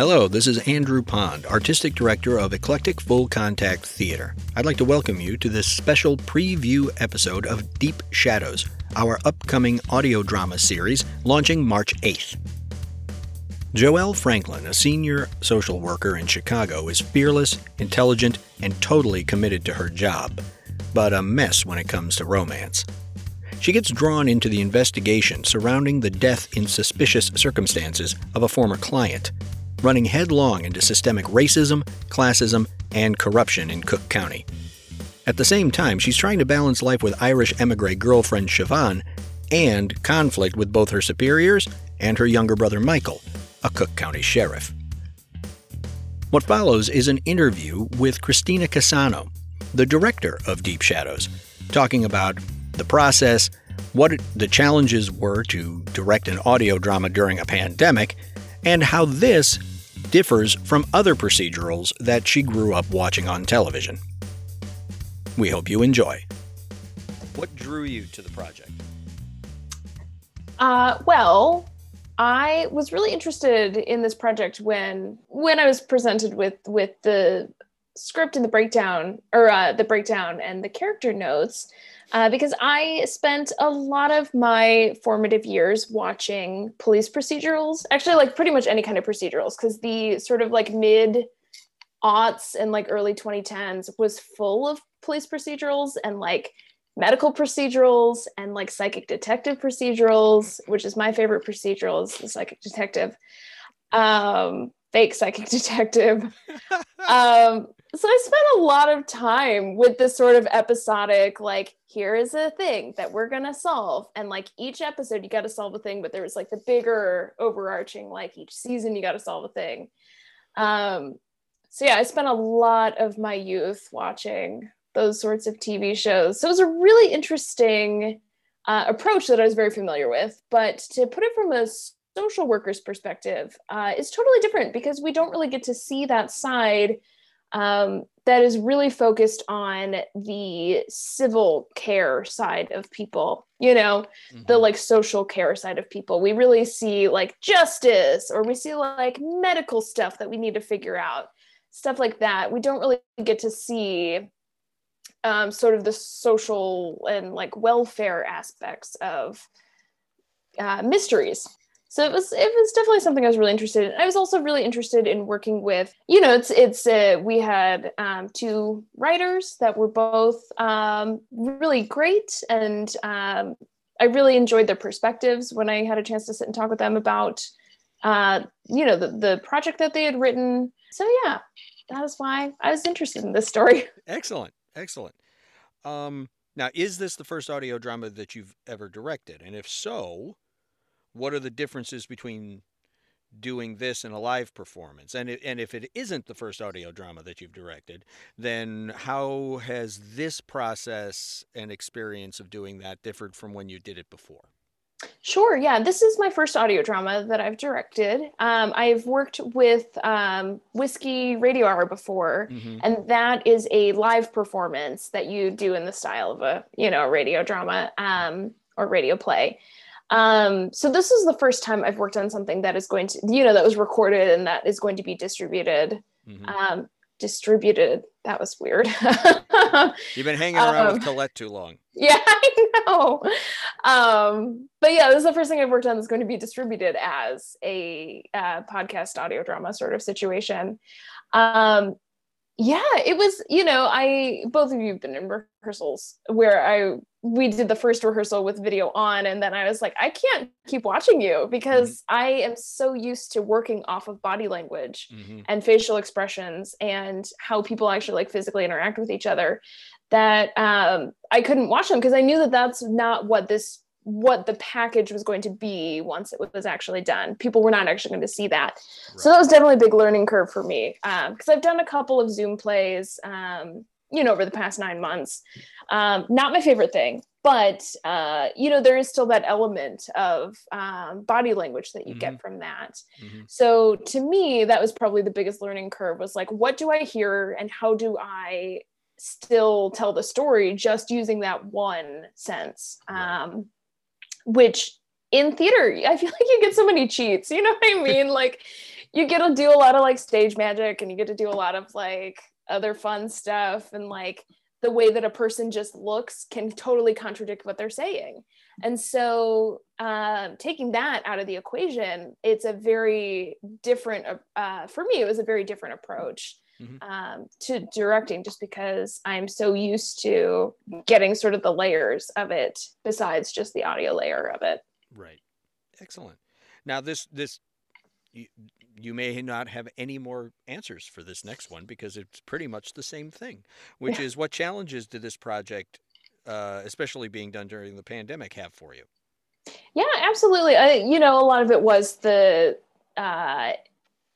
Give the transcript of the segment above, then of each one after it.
Hello, this is Andrew Pond, Artistic Director of Eclectic Full Contact Theater. I'd like to welcome you to this special preview episode of Deep Shadows, our upcoming audio drama series launching March 8th. Joelle Franklin, a senior social worker in Chicago, is fearless, intelligent, and totally committed to her job, but a mess when it comes to romance. She gets drawn into the investigation surrounding the death in suspicious circumstances of a former client, running headlong into systemic racism, classism, and corruption in Cook County. At the same time, she's trying to balance life with Irish emigre girlfriend Siobhan and conflict with both her superiors and her younger brother Michael, a Cook County sheriff. What follows is an interview with Christina Cassano, the director of Deep Shadows, talking about the process, what the challenges were to direct an audio drama during a pandemic, and how this differs from other procedurals that she grew up watching on television. We hope you enjoy. What drew you to the project? Well, I was really interested in this project when I was presented with the script and the breakdown and the character notes, because I spent a lot of my formative years watching police procedurals, actually like pretty much any kind of procedurals, because the sort of like mid-aughts and like early 2010s was full of police procedurals and like medical procedurals and like psychic detective procedurals, which is my favorite procedural, is the psychic detective, fake psychic detective. So I spent a lot of time with this sort of episodic, like, here is a thing that we're going to solve. And like each episode, you got to solve a thing, but there was like the bigger overarching, like each season, you got to solve a thing. So yeah, I spent a lot of my youth watching those sorts of TV shows. So it was a really interesting approach that I was very familiar with, but to put it from a social worker's perspective is totally different, because we don't really get to see that side that is really focused on the civil care side of people, you know, the like social care side of people. We really see like justice, or we see like medical stuff that we need to figure out, stuff like that. We don't really get to see sort of the social and like welfare aspects of mysteries. So it was definitely something I was really interested in. I was also really interested in working with, you know, we had two writers that were both really great, and I really enjoyed their perspectives when I had a chance to sit and talk with them about, you know, the project that they had written. So yeah, that is why I was interested in this story. Excellent. Excellent. Now, is this the first audio drama that you've ever directed? And if so, what are the differences between doing this and a live performance? And if it isn't the first audio drama that you've directed, then how has this process and experience of doing that differed from when you did it before? Sure. Yeah. This is my first audio drama that I've directed. I've worked with Whiskey Radio Hour before, and that is a live performance that you do in the style of a, you know, a radio drama or radio play. So this is the first time I've worked on something that is going to, you know, that was recorded and that is going to be distributed. That was weird. You've been hanging around with Colette too long. Yeah, I know. But yeah, this is the first thing I've worked on that's going to be distributed as a podcast audio drama sort of situation. Yeah, it was, you know, both of you have been in rehearsals where we did the first rehearsal with video on, and then I was like, I can't keep watching you, because I am so used to working off of body language and facial expressions and how people actually like physically interact with each other, that I couldn't watch them, because I knew that that's not what the package was going to be once it was actually done. People were not actually going to see that. Right. So that was definitely a big learning curve for me, because I've done a couple of Zoom plays, you know, over the past 9 months. Not my favorite thing, but, you know, there is still that element of body language that you get from that. So to me, that was probably the biggest learning curve, was like, what do I hear and how do I still tell the story just using that one sense? Right. Which in theater, I feel like you get so many cheats, you know what I mean? Like you get to do a lot of like stage magic, and you get to do a lot of like other fun stuff, and like the way that a person just looks can totally contradict what they're saying. And so taking that out of the equation, it's a very different, for me, it was a very different approach to directing, just because I'm so used to getting sort of the layers of it besides just the audio layer of it. Right. Excellent. Now this, you may not have any more answers for this next one, because it's pretty much the same thing, which is, what challenges did this project, especially being done during the pandemic, have for you? Yeah, absolutely. A lot of it was the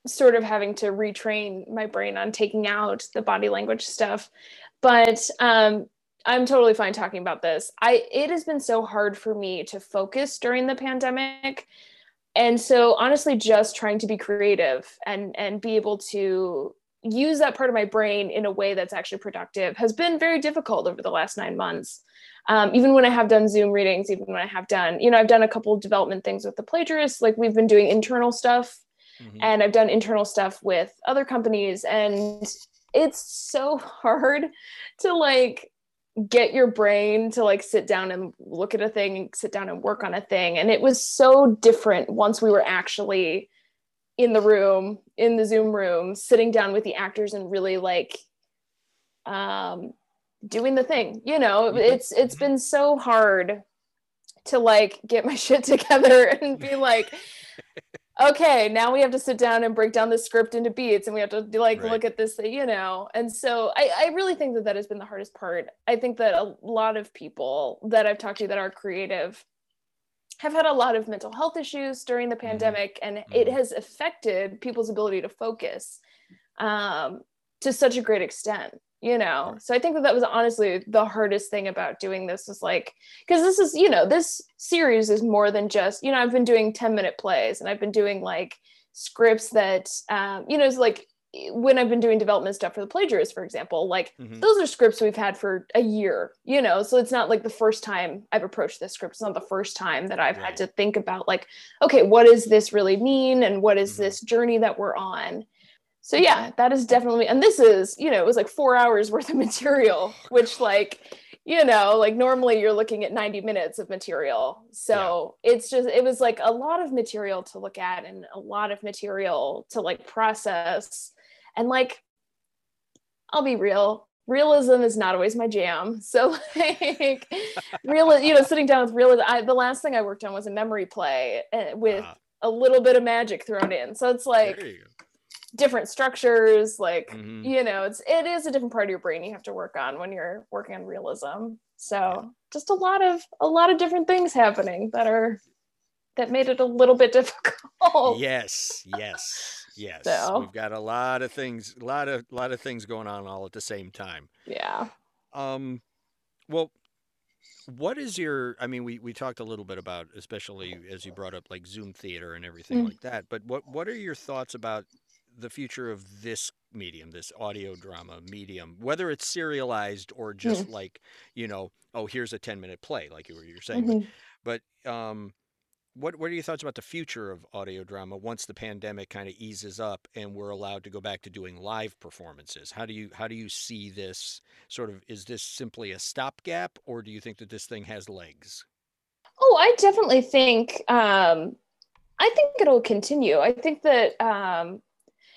sort of having to retrain my brain on taking out the body language stuff. But I'm totally fine talking about this. It has been so hard for me to focus during the pandemic. And so honestly, just trying to be creative and be able to use that part of my brain in a way that's actually productive has been very difficult over the last 9 months. Even when I have done Zoom readings, even when I have done, I've done a couple of development things with the Plagiarists, like we've been doing internal stuff, and I've done internal stuff with other companies. And it's so hard to like get your brain to like sit down and look at a thing and sit down and work on a thing. And it was so different once we were actually in the room, in the Zoom room, sitting down with the actors and really like doing the thing, it's been so hard to like get my shit together and be like, okay, now we have to sit down and break down the script into beats, and we have to like look at this, And so I really think that has been the hardest part. I think that a lot of people that I've talked to that are creative have had a lot of mental health issues during the pandemic, and it has affected people's ability to focus to such a great extent, So I think that was honestly the hardest thing about doing this, was like, because this is, this series is more than just, I've been doing 10-minute plays, and I've been doing like scripts that, it's like when I've been doing development stuff for the Plagiarists, for example, like those are scripts we've had for a year, so it's not like the first time I've approached this script. It's not the first time that I've had to think about like, okay, what does this really mean? And what is this journey that we're on? So yeah, that is definitely, and this is, it was like 4 hours worth of material, which like, like normally you're looking at 90 minutes of material. So it's just, it was like a lot of material to look at and a lot of material to like process. And like, I'll be real, realism is not always my jam. So like, sitting down with realism, the last thing I worked on was a memory play with a little bit of magic thrown in. So it's like different structures, like, it is a different part of your brain you have to work on when you're working on realism. So just a lot of different things happening that made it a little bit difficult. Yes. So. We've got a lot of things going on all at the same time. Yeah. Well, what is your, I mean, we talked a little bit about, especially as you brought up like Zoom theater and everything like that, but what are your thoughts about the future of this medium, this audio drama medium, whether it's serialized or just like, here's a 10-minute play, like you were saying, but what are your thoughts about the future of audio drama once the pandemic kind of eases up and we're allowed to go back to doing live performances? How do you see this sort of, is this simply a stopgap, or do you think that this thing has legs? Oh, I definitely think, it'll continue. I think that,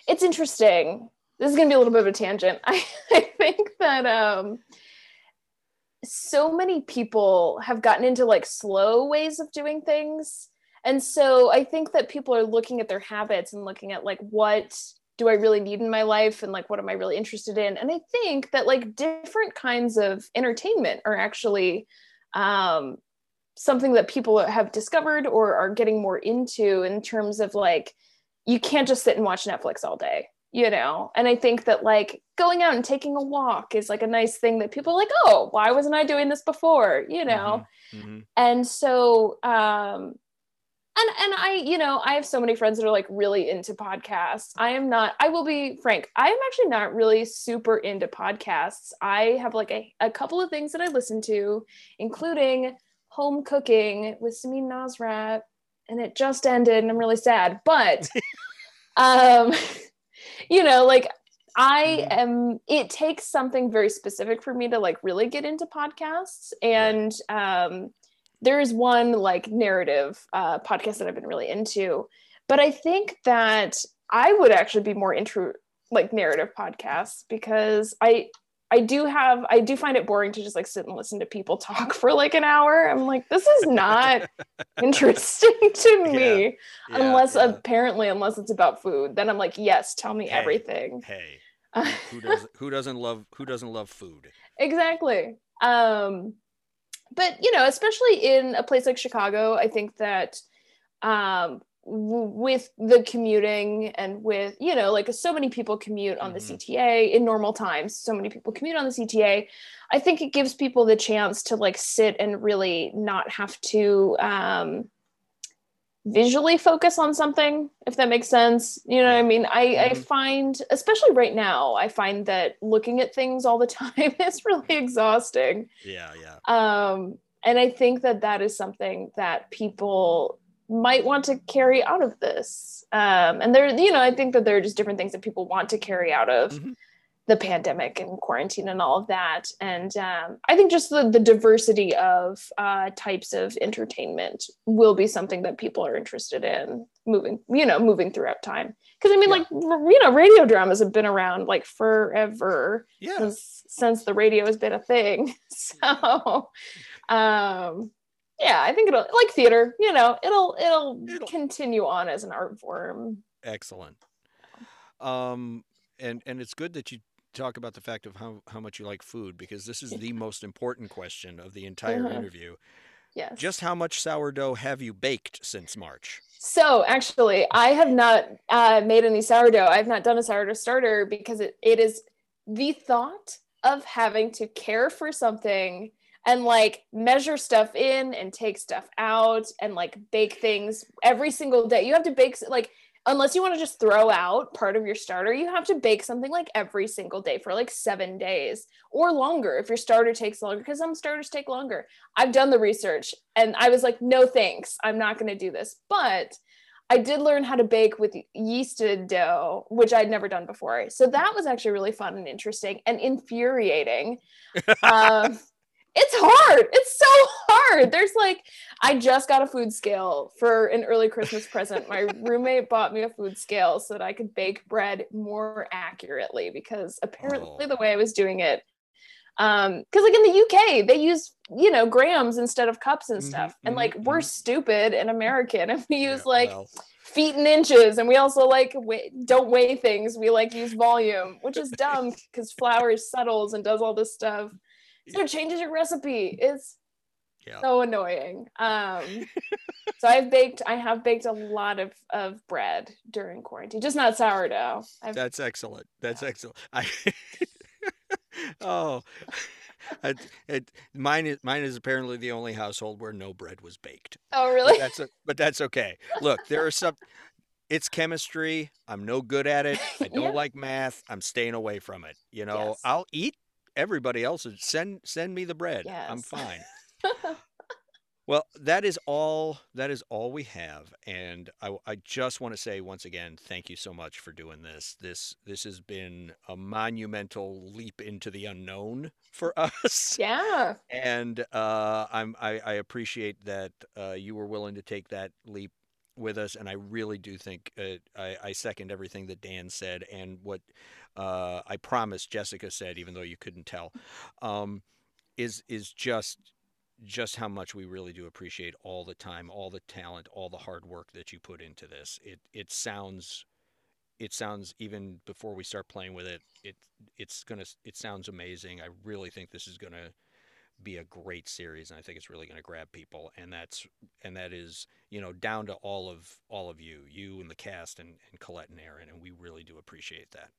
it's interesting. This is going to be a little bit of a tangent. I think that so many people have gotten into like slow ways of doing things. And so I think that people are looking at their habits and looking at like, what do I really need in my life? And like, what am I really interested in? And I think that like different kinds of entertainment are actually something that people have discovered or are getting more into, in terms of like, you can't just sit and watch Netflix all day, And I think that like going out and taking a walk is like a nice thing that people are like, oh, why wasn't I doing this before? And so, and I, I have so many friends that are like really into podcasts. I will be frank, I am actually not really super into podcasts. I have like a couple of things that I listen to, including Home Cooking with Samin Nosrat. And it just ended, and I'm really sad. But you know, like I am, it takes something very specific for me to like really get into podcasts. And there is one like narrative podcast that I've been really into, but I think that I would actually be more into like narrative podcasts, because I do find it boring to just like sit and listen to people talk for like an hour. I'm like, this is not interesting to me, unless it's about food. Then I'm like, yes, tell me everything. Hey, who doesn't love food? Exactly. But you know, especially in a place like Chicago, I think that, with the commuting and with, you know, like so many people commute on the CTA in normal times, so many people commute on the CTA. I think it gives people the chance to like sit and really not have to visually focus on something, if that makes sense. You know what I mean? I find, especially right now, I find that looking at things all the time is really exhausting. Yeah, yeah. And I think that that is something that people might want to carry out of this. And there, you know, I think that there are just different things that people want to carry out of the pandemic and quarantine and all of that. And I think just the diversity of types of entertainment will be something that people are interested in moving throughout time. Because I mean, like, you know, radio dramas have been around like forever since the radio has been a thing. So, yeah, I think it'll, like theater, you know, it'll continue on as an art form. Excellent. And it's good that you talk about the fact of how much you like food, because this is the most important question of the entire interview. Yes. Just how much sourdough have you baked since March? So actually, I have not made any sourdough. I've not done a sourdough starter, because it is the thought of having to care for something and like measure stuff in and take stuff out and like bake things every single day. You have to bake, like, unless you want to just throw out part of your starter, you have to bake something like every single day for like 7 days or longer if your starter takes longer, because some starters take longer. I've done the research and I was like, no thanks, I'm not going to do this. But I did learn how to bake with yeasted dough, which I'd never done before. So that was actually really fun and interesting and infuriating. It's hard. It's so hard. There's like, I just got a food scale for an early Christmas present. My roommate bought me a food scale so that I could bake bread more accurately, because apparently the way I was doing it, because like in the UK, they use, you know, grams instead of cups and stuff. And like, we're stupid and American, and we use feet and inches. And we also like, don't weigh things. We like use volume, which is dumb, because flour settles and does all this stuff. So it changes your recipe. It's so annoying. So I have baked a lot of bread during quarantine, just not sourdough. That's excellent. That's excellent. Mine is apparently the only household where no bread was baked. Oh, really? But that's okay. Look, there are some. It's chemistry. I'm no good at it. I don't like math. I'm staying away from it. You know, I'll eat. Everybody else is send me the bread. Yes. I'm fine. Well, that is all we have. And I just want to say once again, thank you so much for doing this. This has been a monumental leap into the unknown for us. Yeah. And I appreciate that you were willing to take that leap with us. And I really do think I second everything that Dan said, and what I promise Jessica said, even though you couldn't tell, is just how much we really do appreciate all the time, all the talent, all the hard work that you put into this. It sounds even before we start playing with it, it sounds amazing. I really think this is gonna be a great series, and I think it's really going to grab people, and that is, you know, down to all of you and the cast and Colette and Aaron, and we really do appreciate that.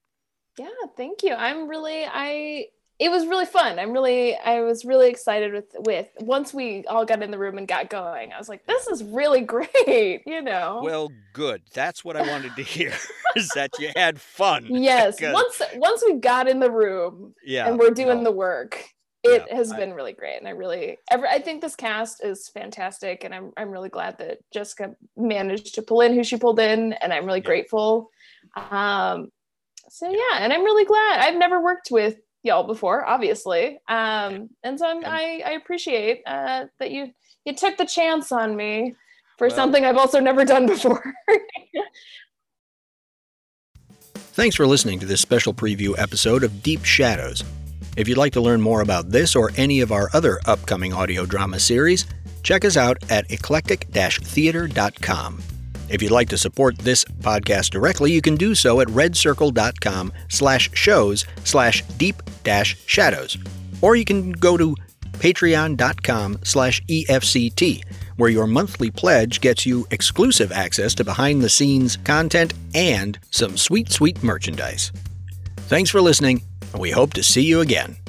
Yeah, thank you. It was really fun. I was really excited with once we all got in the room and got going. I was like, this is really great, you know. Well, good. That's what I wanted to hear, is that you had fun. Yes. Once we got in the room and we're doing the work, It has been really great, and I think this cast is fantastic, and I'm really glad that Jessica managed to pull in who she pulled in, and I'm really grateful So yeah, and I'm really glad. I've never worked with y'all before, obviously. And so I appreciate that you took the chance on me for something I've also never done before. Thanks for listening to this special preview episode of Deep Shadows. If you'd like to learn more about this or any of our other upcoming audio drama series, check us out at eclectic-theater.com. If you'd like to support this podcast directly, you can do so at redcircle.com/shows/deep-shadows. Or you can go to patreon.com/EFCT, where your monthly pledge gets you exclusive access to behind-the-scenes content and some sweet, sweet merchandise. Thanks for listening, and we hope to see you again.